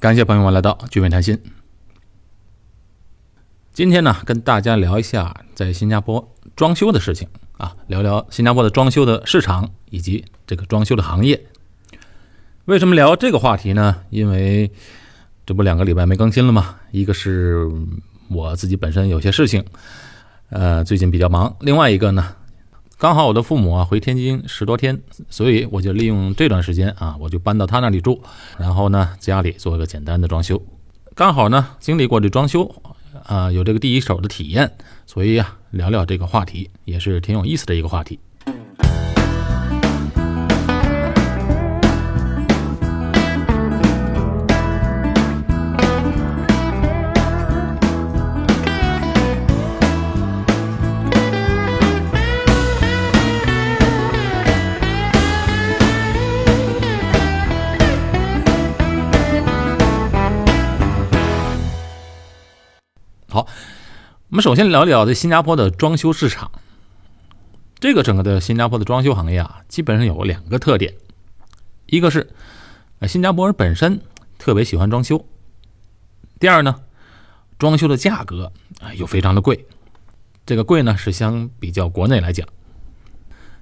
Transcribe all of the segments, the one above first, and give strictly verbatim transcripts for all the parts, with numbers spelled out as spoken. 感谢朋友们来到聚美谈心。今天呢，跟大家聊一下在新加坡装修的事情啊，聊聊新加坡的装修的市场以及这个装修的行业。为什么聊这个话题呢？因为这不两个礼拜没更新了吗？一个是我自己本身有些事情，呃，最近比较忙；另外一个呢，刚好我的父母啊回天津十多天，所以我就利用这段时间啊，我就搬到他那里住，然后呢，家里做一个简单的装修。刚好呢，经历过这装修啊、呃，有这个第一手的体验，所以啊，聊聊这个话题也是挺有意思的一个话题。好，我们首先聊聊这新加坡的装修市场。这个整个的新加坡的装修行业啊，基本上有两个特点，一个是新加坡人本身特别喜欢装修，第二呢，装修的价格又非常的贵。这个贵呢是相比较国内来讲，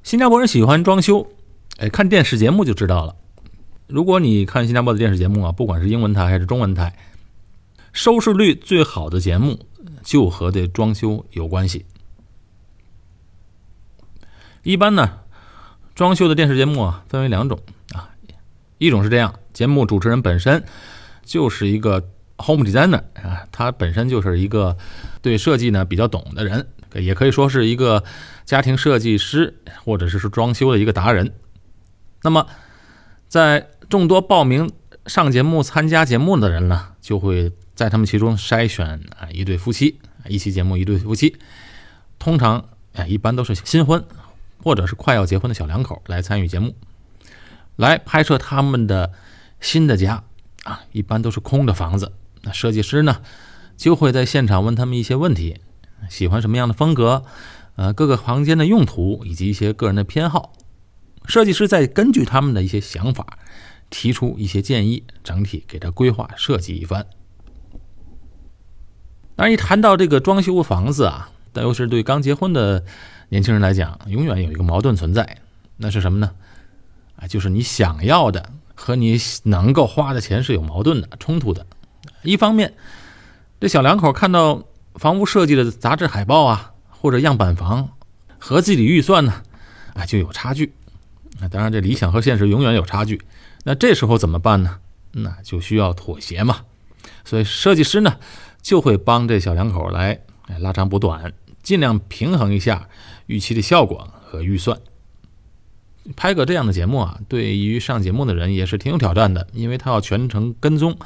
新加坡人喜欢装修，哎，看电视节目就知道了。如果你看新加坡的电视节目啊，不管是英文台还是中文台，收视率最好的节目就和这装修有关系。一般呢，装修的电视节目啊分为两种啊，一种是这样，节目主持人本身就是一个 home designer 啊，他本身就是一个对设计呢比较懂的人，也可以说是一个家庭设计师或者是装修的一个达人。那么在众多报名上节目参加节目的人呢，就会在他们其中筛选一对夫妻，一期节目一对夫妻，通常一般都是新婚或者是快要结婚的小两口来参与节目，来拍摄他们的新的家啊，一般都是空的房子。那设计师呢就会在现场问他们一些问题，喜欢什么样的风格，呃，各个房间的用途以及一些个人的偏好。设计师再根据他们的一些想法提出一些建议，整体给他规划设计一番。当然一谈到这个装修房子啊，但又是对刚结婚的年轻人来讲，永远有一个矛盾存在，那是什么呢？啊，就是你想要的和你能够花的钱是有矛盾的、冲突的。一方面，这小两口看到房屋设计的杂志海报啊，或者样板房和自己预算呢，啊就有差距。那当然，这理想和现实永远有差距。那这时候怎么办呢？那就需要妥协嘛。所以设计师呢，就会帮这小两口来拉长补短，尽量平衡一下预期的效果和预算。拍个这样的节目啊，对于上节目的人也是挺有挑战的，因为他要全程跟踪，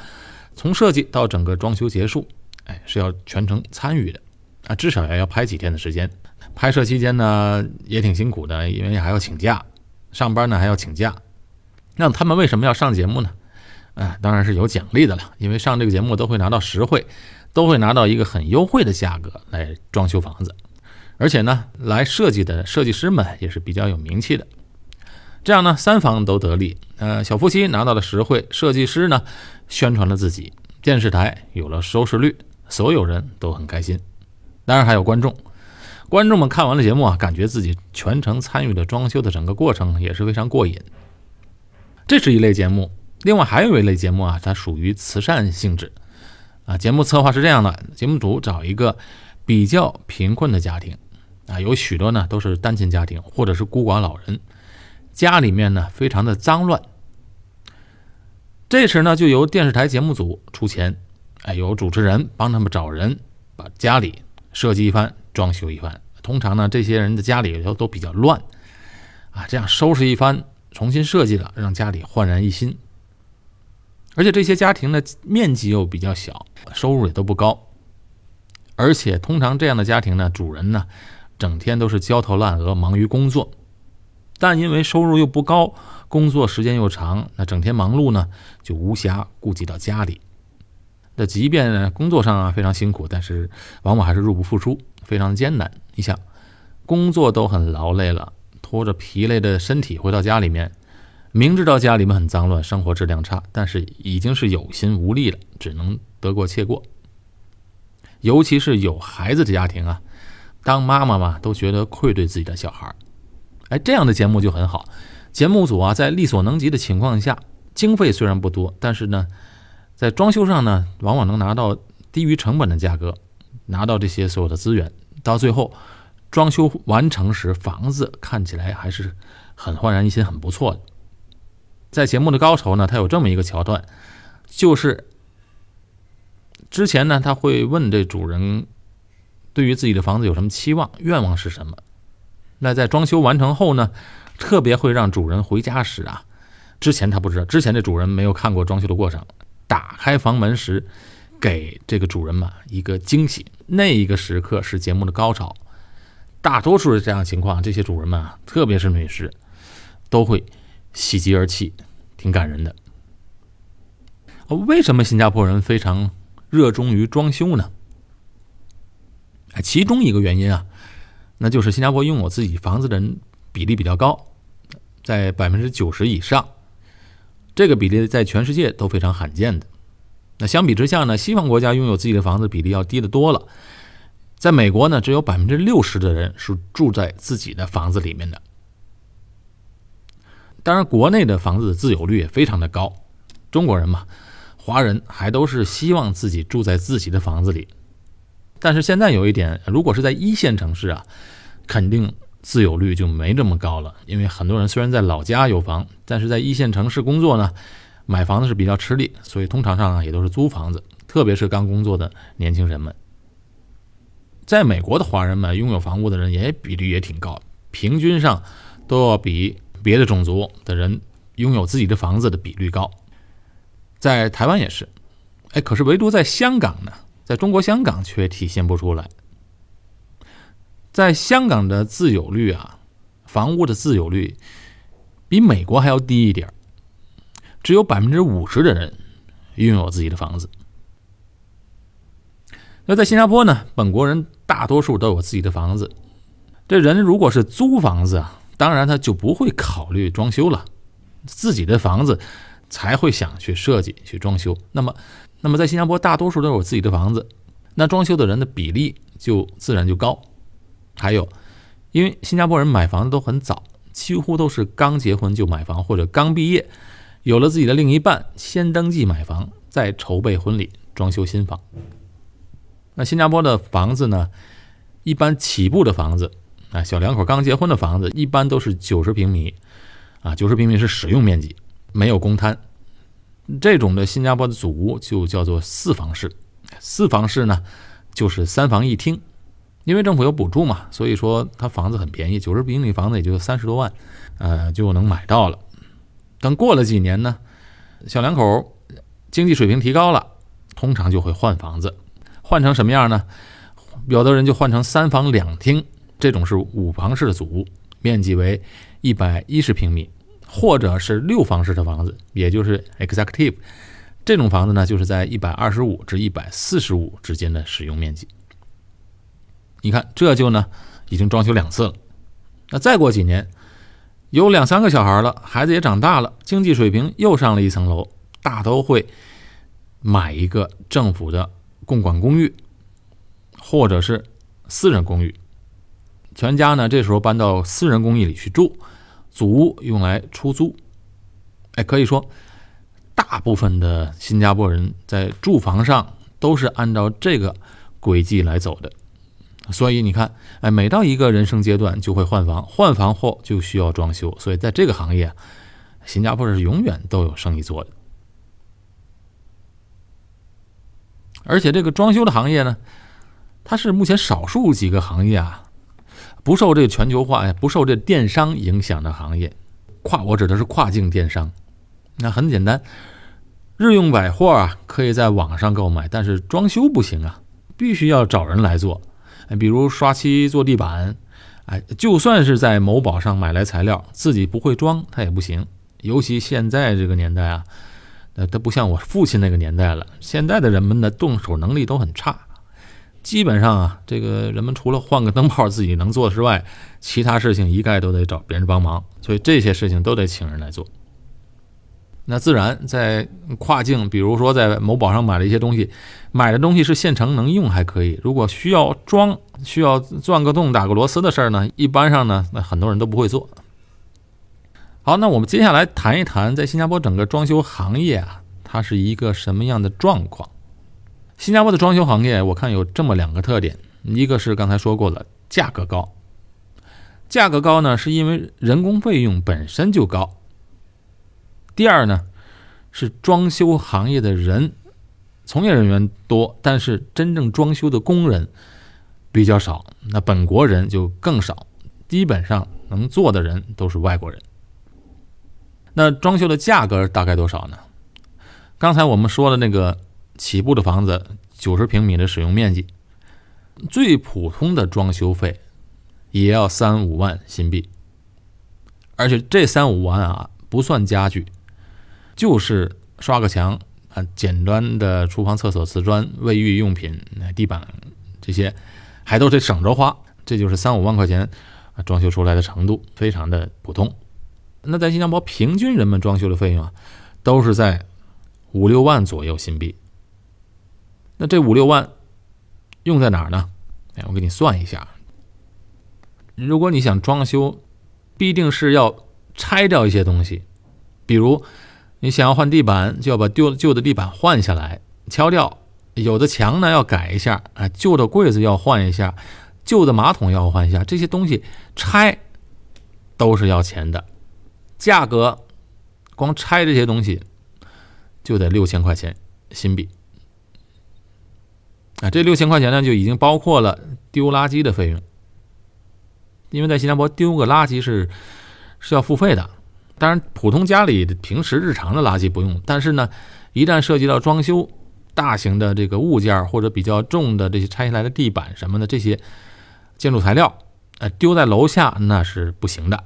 从设计到整个装修结束，哎，是要全程参与的啊，至少也要拍几天的时间。拍摄期间呢，也挺辛苦的，因为还要请假。上班呢还要请假。那他们为什么要上节目呢？啊，当然是有奖励的了，因为上这个节目都会拿到实惠，都会拿到一个很优惠的价格来装修房子。而且呢，来设计的设计师们也是比较有名气的。这样呢，三方都得利。呃，小夫妻拿到了实惠，设计师呢宣传了自己，电视台有了收视率，所有人都很开心。当然还有观众。观众们看完了节目啊，感觉自己全程参与了装修的整个过程，也是非常过瘾。这是一类节目。另外还有一类节目啊，它属于慈善性质啊。节目策划是这样的，节目组找一个比较贫困的家庭啊，有许多呢都是单亲家庭或者是孤寡老人，家里面呢非常的脏乱。这时呢，就由电视台节目组出钱，哎，由主持人帮他们找人把家里设计一番，装修一番。通常呢，这些人的家里都都比较乱啊，这样收拾一番，重新设计了，让家里焕然一新。而且这些家庭的面积又比较小，收入也都不高，而且通常这样的家庭呢，主人呢整天都是焦头烂额，忙于工作。但因为收入又不高，工作时间又长，那整天忙碌呢，就无暇顾及到家里。那即便呢工作上啊非常辛苦，但是往往还是入不敷出，非常艰难。你想，工作都很劳累了，拖着疲累的身体回到家里面，明知道家里面很脏乱，生活质量差，但是已经是有心无力了，只能得过且过。尤其是有孩子的家庭啊，当妈妈嘛都觉得愧对自己的小孩。哎，这样的节目就很好。节目组啊，在力所能及的情况下，经费虽然不多，但是呢，在装修上呢，往往能拿到低于成本的价格，拿到这些所有的资源，到最后装修完成时，房子看起来还是很焕然一新，很不错的。在节目的高潮呢，它有这么一个桥段，就是之前呢，他会问这主人对于自己的房子有什么期望，愿望是什么。那在装修完成后呢，特别会让主人回家时啊，之前他不知道，之前这主人没有看过装修的过程，打开房门时给这个主人嘛一个惊喜，那一个时刻是节目的高潮。大多数的这样情况，这些主人们啊，特别是女士，都会喜极而泣，挺感人的。为什么新加坡人非常热衷于装修呢？其中一个原因啊，那就是新加坡拥有自己房子的人比例比较高，在 百分之九十 以上，这个比例在全世界都非常罕见的。那相比之下呢，西方国家拥有自己的房子比例要低得多了。在美国呢，只有 百分之六十 的人是住在自己的房子里面的。当然，国内的房子的自有率也非常的高，中国人嘛，华人还都是希望自己住在自己的房子里。但是现在有一点，如果是在一线城市啊，肯定自有率就没这么高了，因为很多人虽然在老家有房，但是在一线城市工作呢，买房子是比较吃力，所以通常上啊也都是租房子，特别是刚工作的年轻人们。在美国的华人们拥有房屋的人也比率也挺高，平均上都要比别的种族的人拥有自己的房子的比率高。在台湾也是，哎，可是唯独在香港呢，在中国香港却体现不出来。在香港的自有率啊，房屋的自有率比美国还要低一点，只有 百分之五十 的人拥有自己的房子。那在新加坡呢，本国人大多数都有自己的房子，这人如果是租房子啊，当然他就不会考虑装修了，自己的房子才会想去设计去装修。那么那么在新加坡大多数都有自己的房子，那装修的人的比例就自然就高。还有，因为新加坡人买房子都很早，几乎都是刚结婚就买房，或者刚毕业有了自己的另一半先登记买房，再筹备婚礼装修新房。那新加坡的房子呢，一般起步的房子啊，小两口刚结婚的房子一般都是九十平米啊，九十平米是使用面积，没有公摊。这种的新加坡的祖屋就叫做四房式。四房式呢，就是三房一厅，因为政府有补助嘛，所以说它房子很便宜，九十平米房子也就三十多万，呃，就能买到了。等过了几年呢，小两口经济水平提高了，通常就会换房子，换成什么样呢？有的人就换成三房两厅。这种是五房式的祖屋，面积为一百一十平米，或者是六房式的房子，也就是 executive。 这种房子呢，就是在一百二十五至一百四十五之间的使用面积。你看，这就呢已经装修两次了。那再过几年，有两三个小孩了，孩子也长大了，经济水平又上了一层楼，大都会买一个政府的共管公寓，或者是私人公寓。全家呢，这时候搬到私人公寓里去住，祖屋用来出租。哎，可以说，大部分的新加坡人在住房上都是按照这个轨迹来走的。所以你看，哎，每到一个人生阶段就会换房，换房后就需要装修。所以在这个行业，新加坡人是永远都有生意做的。而且这个装修的行业呢，它是目前少数几个行业啊，不受这个全球化，不受这电商影响的行业。跨，我指的是跨境电商。那很简单，日用百货啊可以在网上购买，但是装修不行啊，必须要找人来做。比如刷漆做地板，哎，就算是在某宝上买来材料，自己不会装它也不行。尤其现在这个年代啊，它不像我父亲那个年代了，现在的人们的动手能力都很差。基本上啊，这个人们除了换个灯泡自己能做之外，其他事情一概都得找别人帮忙，所以这些事情都得请人来做。那自然在跨境，比如说在某宝上买了一些东西，买的东西是现成能用还可以，如果需要装需要钻个洞打个螺丝的事儿呢，一般上呢那很多人都不会做。好，那我们接下来谈一谈在新加坡整个装修行业啊，它是一个什么样的状况。新加坡的装修行业我看有这么两个特点，一个是刚才说过了，价格高。价格高呢是因为人工费用本身就高。第二呢是装修行业的人，从业人员多，但是真正装修的工人比较少，那本国人就更少，基本上能做的人都是外国人。那装修的价格大概多少呢？刚才我们说的那个起步的房子九十平米的使用面积，最普通的装修费也要三五万新币，而且这三五万啊不算家具，就是刷个墙啊，简单的厨房、厕所、瓷砖、卫浴用品、地板这些，还都得省着花，这就是三五万块钱装修出来的程度，非常的普通。那在新加坡，平均人们装修的费用啊，都是在五六万左右新币。那这五六万用在哪儿呢？哎，我给你算一下，如果你想装修，必定是要拆掉一些东西，比如你想要换地板，就要把旧旧的地板换下来敲掉，有的墙呢要改一下啊，旧的柜子要换一下，旧的马桶要换一下，这些东西拆都是要钱的，价格光拆这些东西就得六千块钱新币啊，这六千块钱呢就已经包括了丢垃圾的费用，因为在新加坡丢个垃圾是是要付费的，当然普通家里平时日常的垃圾不用，但是呢，一旦涉及到装修，大型的这个物件或者比较重的这些拆下来的地板什么的这些建筑材料，呃，丢在楼下那是不行的，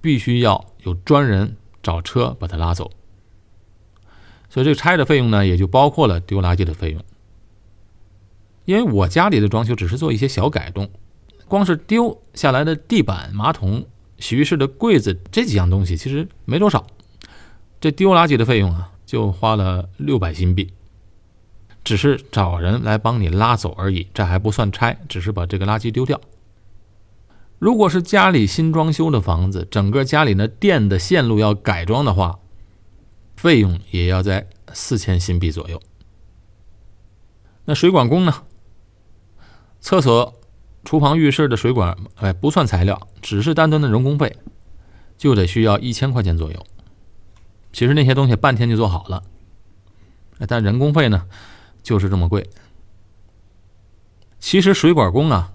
必须要有专人找车把它拉走。所以这个拆的费用呢，也就包括了丢垃圾的费用。因为我家里的装修只是做一些小改动，光是丢下来的地板、马桶、洗浴室的柜子这几样东西其实没多少，这丢垃圾的费用啊就花了六百新币，只是找人来帮你拉走而已，这还不算拆，只是把这个垃圾丢掉。如果是家里新装修的房子，整个家里的电的线路要改装的话，费用也要在四千新币左右。那水管工呢，厕所、厨房、浴室的水管，哎，不算材料，只是单单的人工费，就得需要一千块钱左右。其实那些东西半天就做好了，但人工费呢，就是这么贵。其实水管工啊，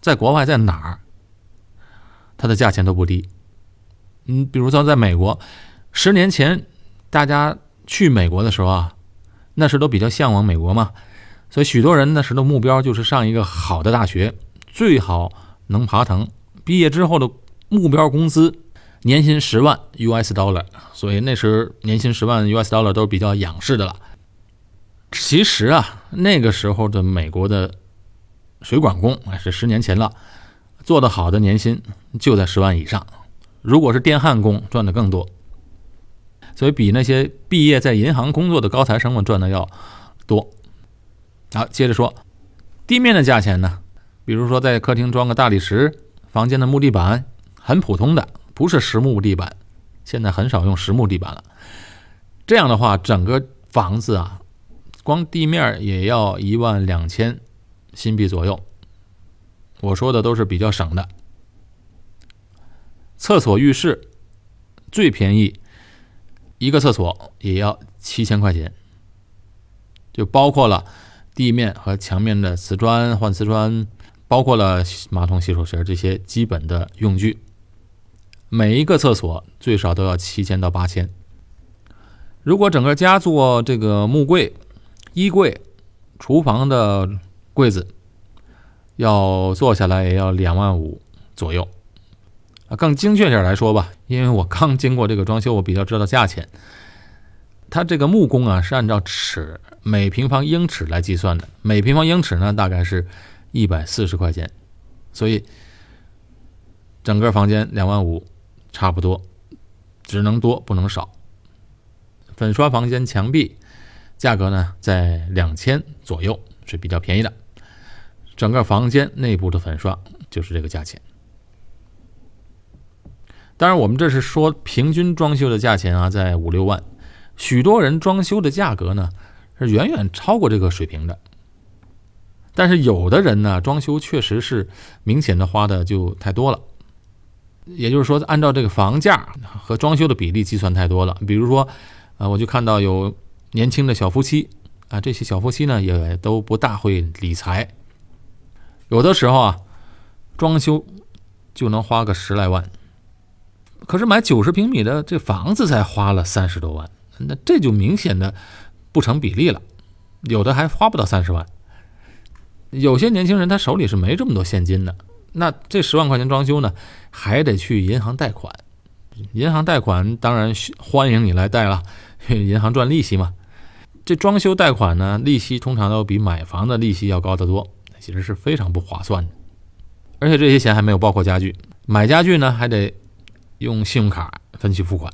在国外在哪儿，它的价钱都不低。嗯，比如说在美国，十年前大家去美国的时候啊，那时都比较向往美国嘛，所以许多人那时的目标就是上一个好的大学。最好能爬藤，毕业之后的目标工资年薪十万 U S dollar， 所以那时年薪十万 U S dollar 都是比较仰视的了。其实啊，那个时候的美国的水管工是十年前了，做得好的年薪就在十万以上，如果是电焊工赚的更多，所以比那些毕业在银行工作的高材生们赚的要多。好，接着说地面的价钱呢，比如说在客厅装个大理石，房间的木地板很普通的，不是实木地板，现在很少用实木地板了，这样的话整个房子啊光地面也要一万两千新币左右，我说的都是比较省的。厕所、浴室最便宜，一个厕所也要七千块钱，就包括了地面和墙面的瓷砖、换瓷砖，包括了马桶、洗手池这些基本的用具，每一个厕所最少都要七千到八千。如果整个家做这个木柜、衣柜、厨房的柜子，要做下来也要两万五左右。更精确点来说吧，因为我刚经过这个装修，我比较知道价钱。它这个木工啊是按照尺，每平方英尺来计算的，每平方英尺呢大概是一百四十块钱，所以整个房间两万五差不多，只能多不能少。粉刷房间墙壁，价格呢在两千左右，是比较便宜的。整个房间内部的粉刷就是这个价钱。当然我们这是说平均装修的价钱啊，在五六万，许多人装修的价格呢是远远超过这个水平的。但是有的人呢，装修确实是明显的花的就太多了，也就是说按照这个房价和装修的比例计算太多了。比如说、呃、我就看到有年轻的小夫妻啊，这些小夫妻呢也都不大会理财，有的时候啊装修就能花个十来万，可是买九十平米的这房子才花了三十多万，那这就明显的不成比例了，有的还花不到三十万。有些年轻人他手里是没这么多现金的，那这十万块钱装修呢还得去银行贷款。银行贷款当然欢迎你来贷了，银行赚利息嘛。这装修贷款呢，利息通常都比买房的利息要高得多，其实是非常不划算的。而且这些钱还没有包括家具，买家具呢还得用信用卡分期付款，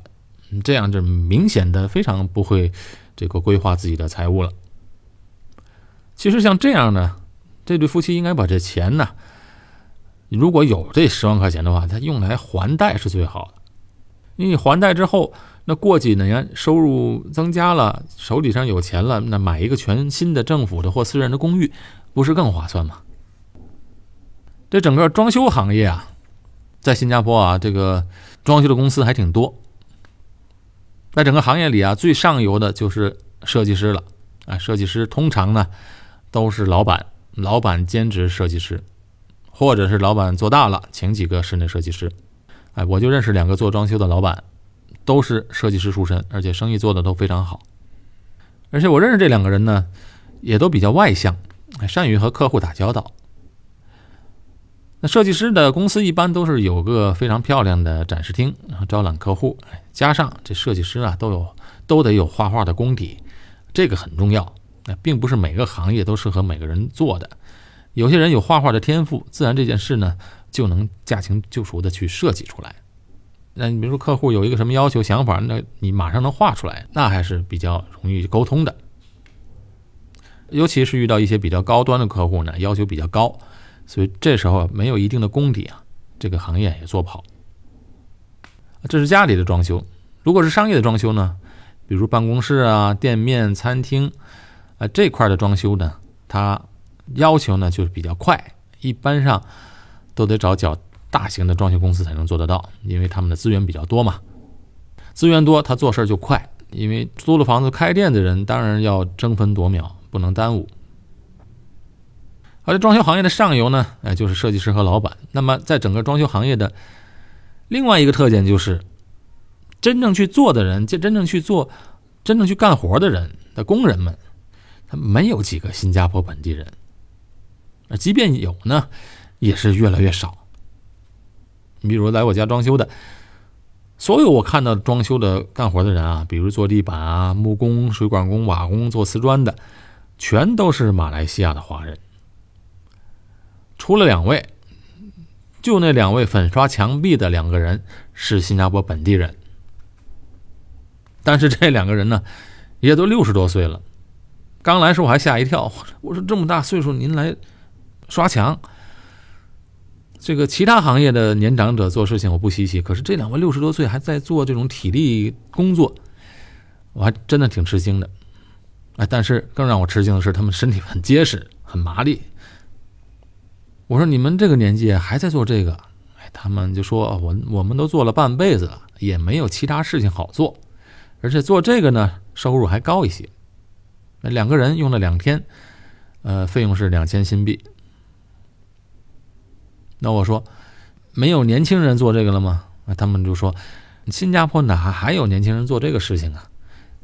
这样就明显的非常不会这个规划自己的财务了。其实像这样呢，这对夫妻应该把这钱呢，如果有这十万块钱的话，他用来还贷是最好的。因为你还贷之后，那过几年收入增加了，手里上有钱了，那买一个全新的政府的或私人的公寓不是更划算吗？这整个装修行业啊，在新加坡啊，这个装修的公司还挺多。在整个行业里啊，最上游的就是设计师了啊，设计师通常呢都是老板，老板兼职设计师，或者是老板做大了请几个室内设计师。哎，我就认识两个做装修的老板，都是设计师出身，而且生意做的都非常好。而且我认识这两个人呢，也都比较外向，善于和客户打交道。那设计师的公司一般都是有个非常漂亮的展示厅，招揽客户，加上这设计师啊都有都得有画画的功底，这个很重要。那并不是每个行业都适合每个人做的，有些人有画画的天赋，自然这件事呢就能驾轻就熟的去设计出来。那你比如说客户有一个什么要求想法，那你马上能画出来，那还是比较容易沟通的。尤其是遇到一些比较高端的客户呢，要求比较高，所以这时候没有一定的功底啊，这个行业也做不好。这是家里的装修。如果是商业的装修呢，比如办公室啊、店面、餐厅啊，这块的装修呢，它要求呢就是比较快，一般上都得找较大型的装修公司才能做得到，因为他们的资源比较多嘛。资源多，他做事就快，因为租了房子开店的人当然要争分夺秒，不能耽误。而这装修行业的上游呢，哎，就是设计师和老板。那么在整个装修行业的另外一个特点就是，真正去做的人，真正去做、真正去干活的人的工人们，他没有几个新加坡本地人，而即便有呢，也是越来越少。你比如来我家装修的，所有我看到装修的干活的人啊，比如做地板啊、木工、水管工、瓦工、做瓷砖的，全都是马来西亚的华人，除了两位，就那两位粉刷墙壁的两个人是新加坡本地人。但是这两个人呢，也都六十多岁了。刚来时我还吓一跳，我说这么大岁数您来刷墙，这个其他行业的年长者做事情我不稀奇，可是这两位六十多岁还在做这种体力工作，我还真的挺吃惊的。哎，但是更让我吃惊的是他们身体很结实，很麻利。我说你们这个年纪还在做这个？哎，他们就说我我们都做了半辈子了，也没有其他事情好做，而且做这个呢收入还高一些。两个人用了两天，呃，费用是两千新币。那我说，没有年轻人做这个了吗？他们就说，新加坡哪还有年轻人做这个事情啊？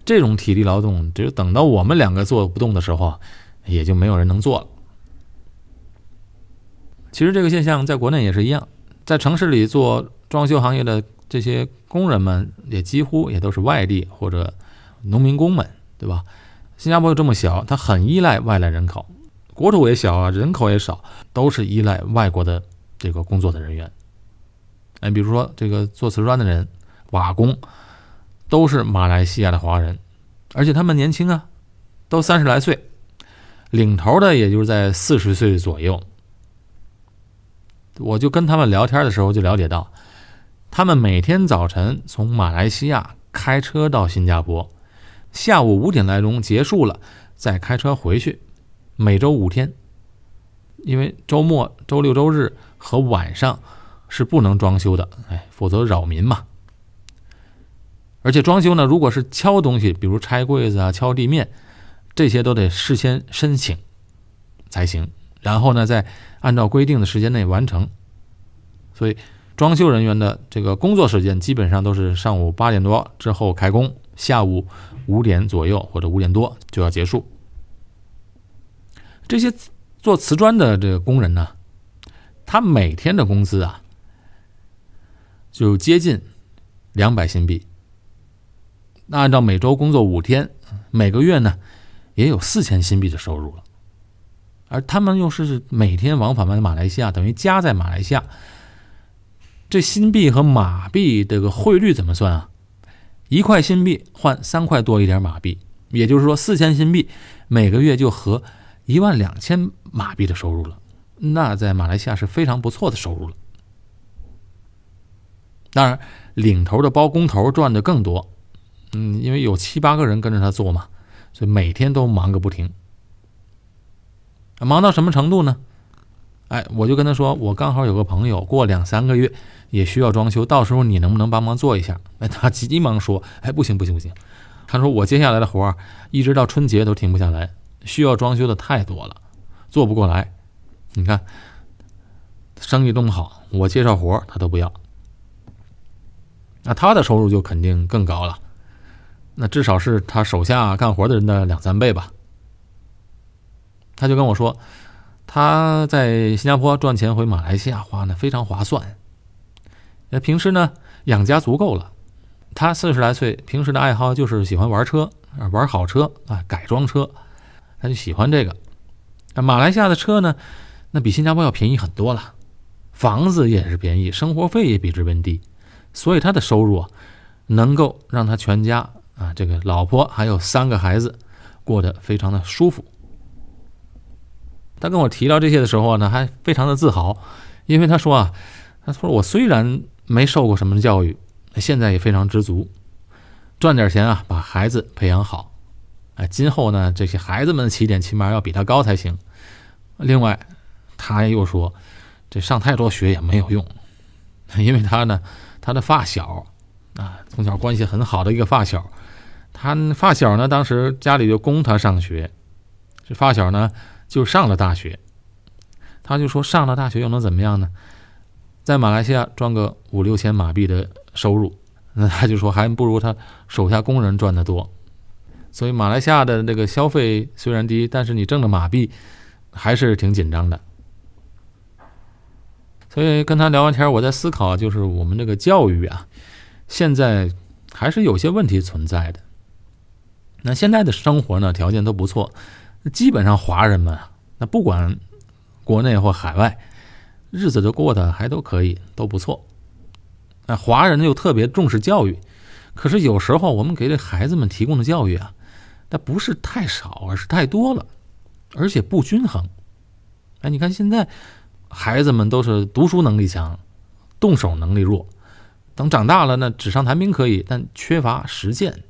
这种体力劳动，只有等到我们两个做不动的时候，也就没有人能做了。其实这个现象在国内也是一样，在城市里做装修行业的这些工人们，也几乎也都是外地或者农民工们，对吧？新加坡又这么小，它很依赖外来人口，国土也小啊，人口也少，都是依赖外国的这个工作的人员。哎，比如说这个做瓷砖的人、瓦工，都是马来西亚的华人，而且他们年轻啊，都三十来岁，领头的也就是在四十岁左右。我就跟他们聊天的时候就了解到，他们每天早晨从马来西亚开车到新加坡，下午五点来钟结束了再开车回去，每周五天，因为周末周六周日和晚上是不能装修的，哎，否则扰民嘛。而且装修呢，如果是敲东西，比如拆柜子啊、敲地面，这些都得事先申请才行，然后呢再按照规定的时间内完成。所以装修人员的这个工作时间基本上都是上午八点多之后开工，下午五点左右或者五点多就要结束。这些做瓷砖的这个工人呢，他每天的工资啊就接近两百新币，那按照每周工作五天，每个月呢也有四千新币的收入了。而他们又是每天往返马来西亚，等于家在马来西亚。这新币和马币这个汇率怎么算啊？一块新币换三块多一点马币，也就是说四千新币每个月就合一万两千马币的收入了，那在马来西亚是非常不错的收入了。当然，领头的包工头赚的更多。嗯，因为有七八个人跟着他做嘛，所以每天都忙个不停。忙到什么程度呢？哎，我就跟他说，我刚好有个朋友过两三个月也需要装修，到时候你能不能帮忙做一下？哎，他急忙说，哎，不行不行不行，他说我接下来的活儿一直到春节都停不下来，需要装修的太多了，做不过来。你看，生意这么好，我介绍活儿他都不要，那他的收入就肯定更高了。那至少是他手下干活的人的两三倍吧。他就跟我说，他在新加坡赚钱回马来西亚花呢非常划算。那平时呢养家足够了，他四十来岁，平时的爱好就是喜欢玩车，玩好车啊，改装车，他就喜欢这个。马来西亚的车呢，那比新加坡要便宜很多了，房子也是便宜，生活费也比这边低，所以他的收入啊，能够让他全家啊，这个老婆还有三个孩子过得非常的舒服。他跟我提到这些的时候呢，还非常的自豪，因为他说啊，他说我虽然没受过什么教育，现在也非常知足，赚点钱啊，把孩子培养好，哎，今后呢这些孩子们的起点起码要比他高才行。另外，他又说，这上太多学也没有用，因为他呢，他的发小啊，从小关系很好的一个发小，他发小呢当时家里就供他上学，这发小呢就上了大学。他就说上了大学又能怎么样呢？在马来西亚赚个五六千马币的收入，那他就说还不如他手下工人赚得多。所以马来西亚的这个消费虽然低，但是你挣的马币还是挺紧张的。所以跟他聊完天，我在思考，就是我们这个教育啊，现在还是有些问题存在的。那现在的生活呢，条件都不错，基本上华人们那不管国内或海外，日子都过得还都可以，都不错。那华人又特别重视教育，可是有时候我们给这孩子们提供的教育啊，那不是太少，而是太多了，而且不均衡。哎，你看现在孩子们都是读书能力强，动手能力弱。等长大了呢，纸上谈兵可以，但缺乏实践。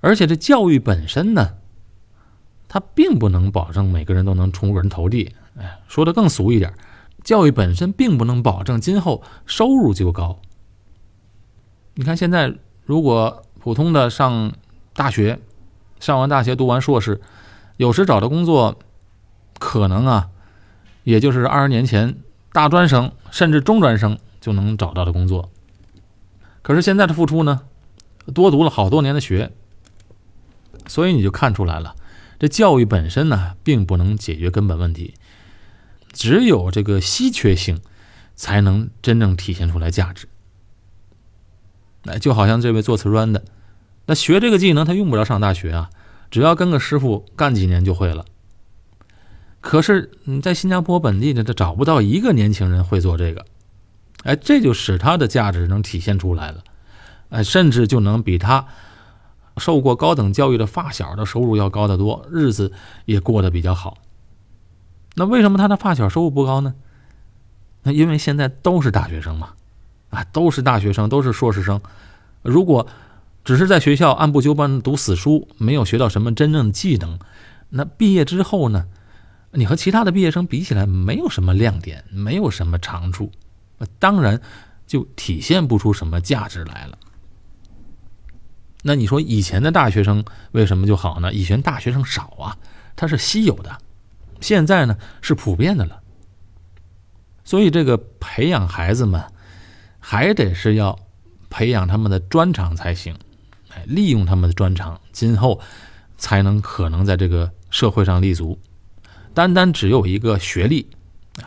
而且这教育本身呢，它并不能保证每个人都能出人头地。哎，说的更俗一点，教育本身并不能保证今后收入就高。你看现在，如果普通的上大学，上完大学读完硕士，有时找的工作可能啊，也就是二十年前大专生甚至中专生就能找到的工作。可是现在的付出呢，多读了好多年的学，所以你就看出来了，这教育本身呢并不能解决根本问题，只有这个稀缺性才能真正体现出来价值。就好像这位做瓷砖的，那学这个技能他用不着上大学啊，只要跟个师傅干几年就会了。可是你在新加坡本地呢，他找不到一个年轻人会做这个，哎，这就使他的价值能体现出来了，哎，甚至就能比他受过高等教育的发小的收入要高得多，日子也过得比较好。那为什么他的发小收入不高呢？那因为现在都是大学生嘛，啊，都是大学生，都是硕士生。如果只是在学校按部就班读死书，没有学到什么真正的技能，那毕业之后呢，你和其他的毕业生比起来没有什么亮点，没有什么长处，当然就体现不出什么价值来了。那你说以前的大学生为什么就好呢？以前大学生少啊，它是稀有的，现在呢是普遍的了。所以这个培养孩子们还得是要培养他们的专长才行，利用他们的专长，今后才能可能在这个社会上立足。单单只有一个学历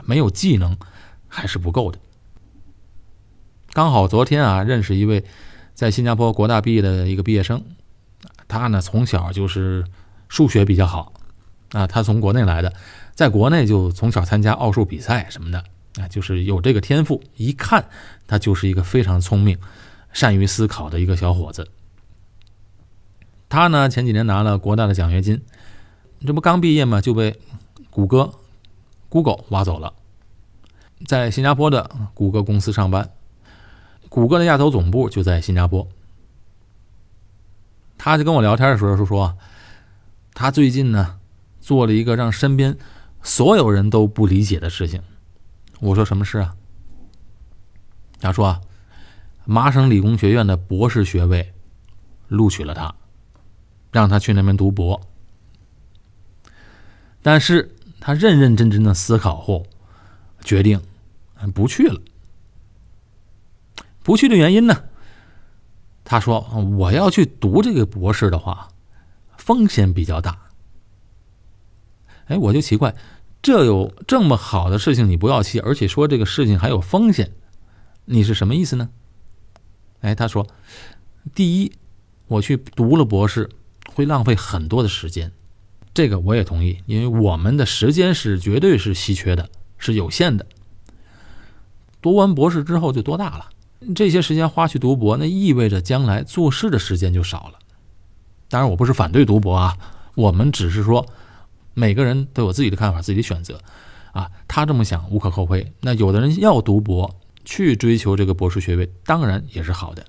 没有技能还是不够的。刚好昨天啊，认识一位在新加坡国大毕业的一个毕业生，他呢从小就是数学比较好啊，他从国内来的，在国内就从小参加奥数比赛什么的啊，就是有这个天赋，一看他就是一个非常聪明、善于思考的一个小伙子。他呢前几年拿了国大的奖学金，这不刚毕业嘛，就被谷歌 Google 挖走了，在新加坡的谷歌公司上班。谷歌的亚洲总部就在新加坡。他就跟我聊天的时候就说，他最近呢做了一个让身边所有人都不理解的事情。我说什么事啊？他说啊，麻省理工学院的博士学位录取了他，让他去那边读博。但是他认认真真的思考后，决定不去了。不去的原因呢，他说我要去读这个博士的话风险比较大。哎，我就奇怪，这有这么好的事情你不要去，而且说这个事情还有风险，你是什么意思呢？哎，他说第一，我去读了博士会浪费很多的时间，这个我也同意，因为我们的时间是绝对是稀缺的，是有限的。读完博士之后就多大了，这些时间花去读博，那意味着将来做事的时间就少了。当然我不是反对读博啊，我们只是说每个人都有自己的看法，自己的选择啊。他这么想无可厚非，那有的人要读博去追求这个博士学位，当然也是好的。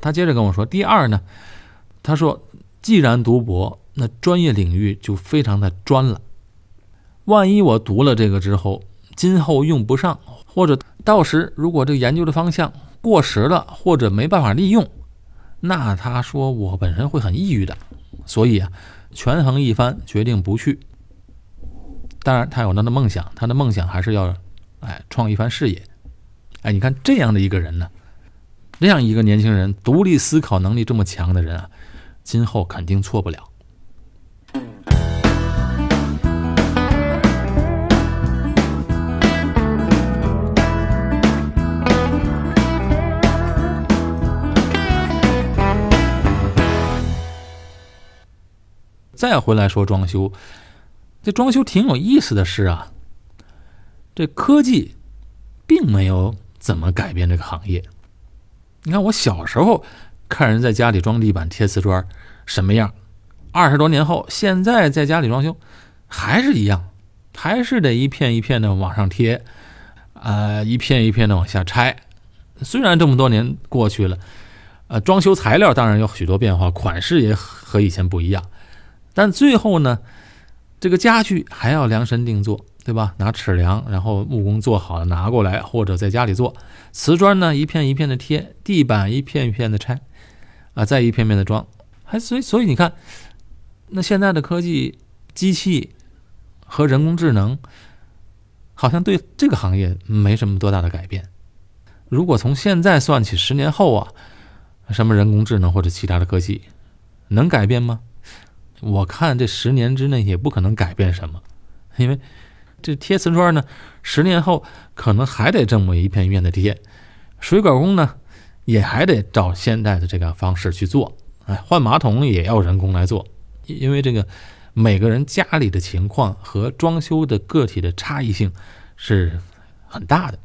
他接着跟我说，第二呢，他说既然读博，那专业领域就非常的专了，万一我读了这个之后今后用不上，或者到时如果这个研究的方向过时了，或者没办法利用，那他说我本身会很抑郁的。所以啊，权衡一番决定不去。当然他有他的梦想，他的梦想还是要哎创一番事业。哎，你看这样的一个人呢，这样一个年轻人，独立思考能力这么强的人啊，今后肯定错不了。再回来说装修，这装修挺有意思的是啊，这科技并没有怎么改变这个行业。你看我小时候看人在家里装地板贴瓷砖什么样，二十多年后现在在家里装修还是一样，还是得一片一片的往上贴，呃，一片一片的往下拆。虽然这么多年过去了，呃，装修材料当然有许多变化，款式也和以前不一样，但最后呢这个家具还要量身定做，对吧？拿尺量，然后木工做好了拿过来，或者在家里做。瓷砖呢一片一片的贴，地板一片一片的拆啊，再一片片的装。还所以所以你看，那现在的科技机器和人工智能好像对这个行业没什么多大的改变。如果从现在算起十年后啊，什么人工智能或者其他的科技能改变吗？我看这十年之内也不可能改变什么，因为这贴瓷砖呢，十年后可能还得这么一片一片的贴，水管工呢也还得照现代的这个方式去做，哎，换马桶也要人工来做，因为这个每个人家里的情况和装修的个体的差异性是很大的。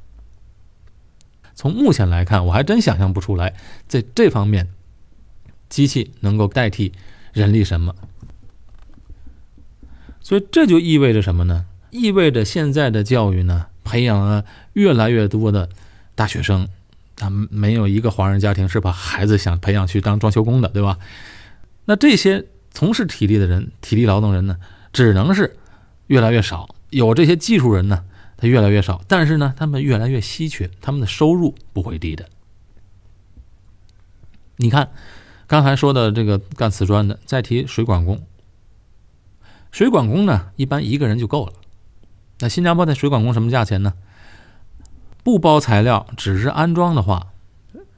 从目前来看，我还真想象不出来在这方面机器能够代替人力什么。所以这就意味着什么呢？意味着现在的教育呢，培养了越来越多的大学生，啊，没有一个华人家庭是把孩子想培养去当装修工的，对吧？那这些从事体力的人，体力劳动人呢，只能是越来越少，有这些技术人呢，他越来越少，但是呢，他们越来越稀缺，他们的收入不会低的。你看，刚才说的这个干瓷砖的，再提水管工。水管工呢，一般一个人就够了。那新加坡的水管工什么价钱呢？不包材料，只是安装的话，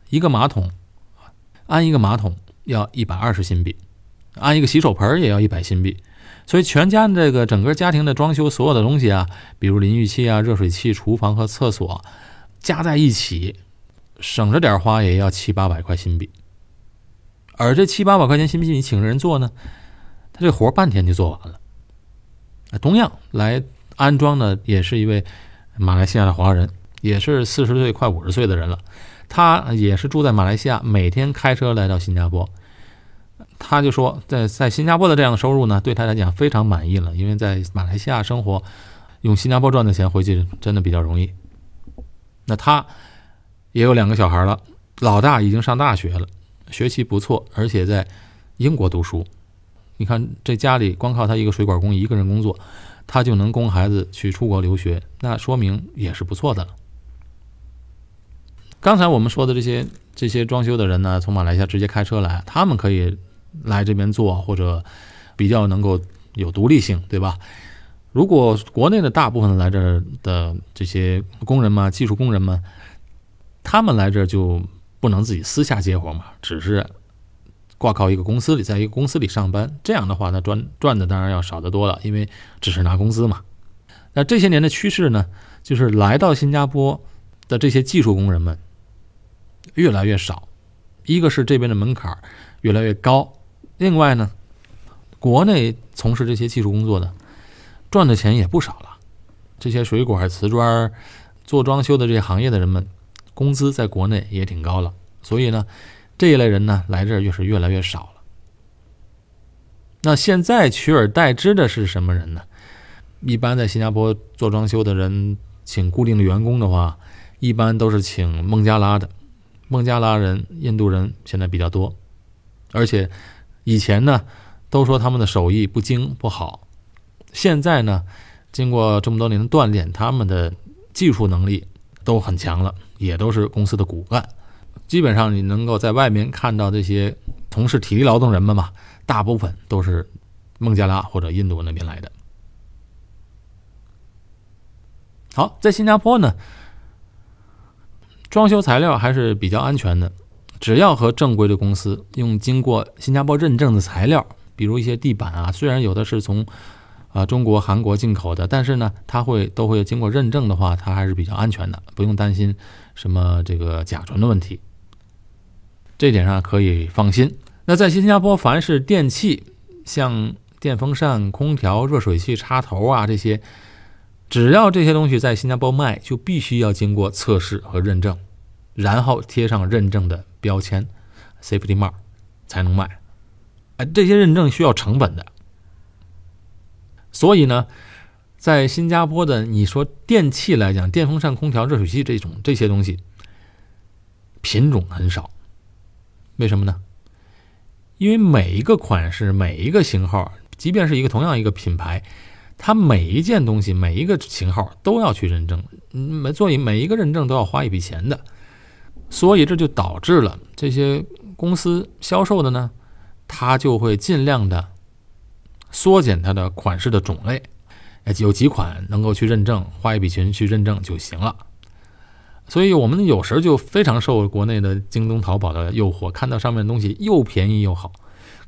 一个马桶，安一个马桶要一百二十新币，安一个洗手盆也要一百新币。所以全家这个整个家庭的装修所有的东西啊，比如淋浴器啊、热水器、厨房和厕所加在一起，省着点花也要七八百块新币。而这七八百块钱新币你请人做呢，他这活半天就做完了。同样来安装的也是一位马来西亚的华人，也是四十岁快五十岁的人了，他也是住在马来西亚，每天开车来到新加坡。他就说在在新加坡的这样的收入呢，对他来讲非常满意了，因为在马来西亚生活，用新加坡赚的钱回去真的比较容易。那他也有两个小孩了，老大已经上大学了，学习不错，而且在英国读书。你看这家里光靠他一个水管工一个人工作，他就能供孩子去出国留学，那说明也是不错的了。刚才我们说的这些这些装修的人呢，从马来西亚直接开车来，他们可以来这边做，或者比较能够有独立性，对吧？如果国内的大部分来这儿的这些工人嘛，技术工人嘛，他们来这儿就不能自己私下接活嘛，只是挂靠一个公司里，在一个公司里上班，这样的话呢，赚赚的当然要少得多了，因为只是拿工资嘛。那这些年的趋势呢，就是来到新加坡的这些技术工人们越来越少，一个是这边的门槛越来越高，另外呢，国内从事这些技术工作的赚的钱也不少了。这些水管、瓷砖、做装修的这些行业的人们，工资在国内也挺高了，所以呢，这一类人呢来这儿越是越来越少了。那现在取而代之的是什么人呢？一般在新加坡做装修的人，请固定的员工的话，一般都是请孟加拉的，孟加拉人、印度人现在比较多，而且以前呢都说他们的手艺不精不好，现在呢经过这么多年的锻炼，他们的技术能力都很强了，也都是公司的骨干。基本上你能够在外面看到这些从事体力劳动人们嘛，大部分都是孟加拉或者印度那边来的。好，在新加坡呢，装修材料还是比较安全的，只要和正规的公司用经过新加坡认证的材料，比如一些地板啊，虽然有的是从啊中国、韩国进口的，但是呢，它会都会经过认证的话，它还是比较安全的，不用担心什么这个甲醇的问题，这点上可以放心。那在新加坡，凡是电器，像电风扇、空调、热水器插头啊这些，只要这些东西在新加坡卖，就必须要经过测试和认证，然后贴上认证的标签 Safety Mark 才能卖。这些认证需要成本的，所以呢，在新加坡的你说电器来讲，电风扇、空调、热水器这种这些东西品种很少。为什么呢？因为每一个款式、每一个型号，即便是一个同样一个品牌，它每一件东西、每一个型号都要去认证，每做每一个认证都要花一笔钱的，所以这就导致了这些公司销售的呢，它就会尽量的缩减它的款式的种类，有几款能够去认证，花一笔钱去认证就行了。所以我们有时就非常受国内的京东、淘宝的诱惑，看到上面的东西又便宜又好，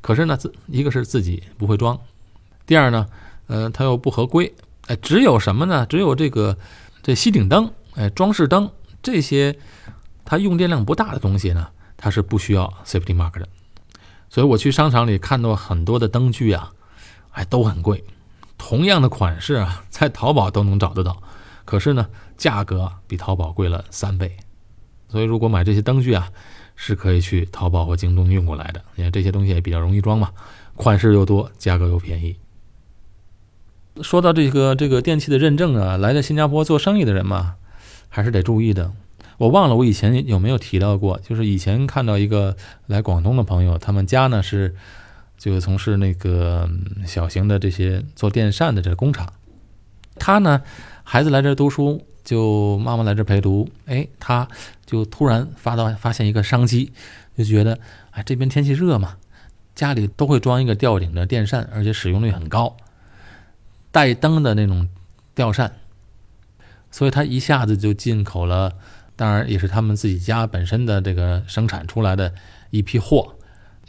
可是呢，一个是自己不会装，第二呢，呃，它又不合规。哎，只有什么呢？只有这个这吸顶灯、哎装饰灯这些，它用电量不大的东西呢，它是不需要 safety mark 的。所以我去商场里看到很多的灯具啊，哎，都很贵，同样的款式啊，在淘宝都能找得到，可是呢，价格比淘宝贵了三倍。所以如果买这些灯具啊，是可以去淘宝或京东运过来的，因为这些东西也比较容易装嘛，款式又多，价格又便宜。说到这个这个电器的认证啊，来到新加坡做生意的人嘛，还是得注意的。我忘了我以前有没有提到过，就是以前看到一个来广东的朋友，他们家呢是就从事那个小型的这些做电扇的这工厂，他呢孩子来这读书，就妈妈来这陪读，哎，他就突然发到发现一个商机，就觉得哎这边天气热嘛，家里都会装一个吊顶的电扇，而且使用率很高，带灯的那种吊扇，所以他一下子就进口了，当然也是他们自己家本身的这个生产出来的一批货，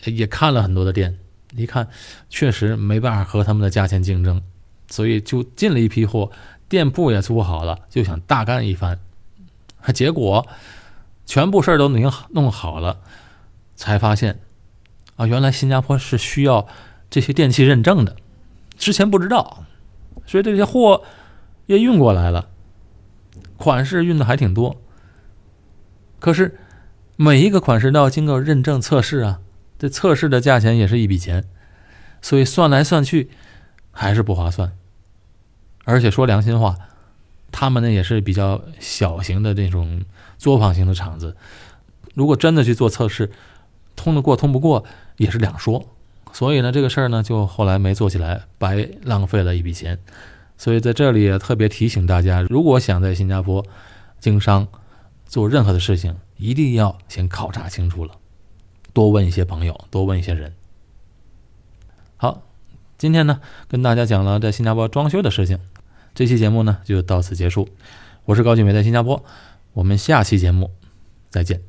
也看了很多的店，一看确实没办法和他们的价钱竞争，所以就进了一批货，店铺也租好了，就想大干一番。结果全部事儿都已经弄好了，才发现啊，原来新加坡是需要这些电器认证的，之前不知道，所以这些货也运过来了，款式运的还挺多，可是每一个款式都要经过认证测试啊，这测试的价钱也是一笔钱，所以算来算去还是不划算。而且说良心话，他们呢也是比较小型的这种作坊型的厂子，如果真的去做测试，通得过通不过也是两说，所以呢这个事儿呢就后来没做起来，白浪费了一笔钱。所以在这里也特别提醒大家，如果想在新加坡经商做任何的事情，一定要先考察清楚了，多问一些朋友，多问一些人。好，今天呢跟大家讲了在新加坡装修的事情，这期节目呢就到此结束。我是高俊伟，在新加坡，我们下期节目再见。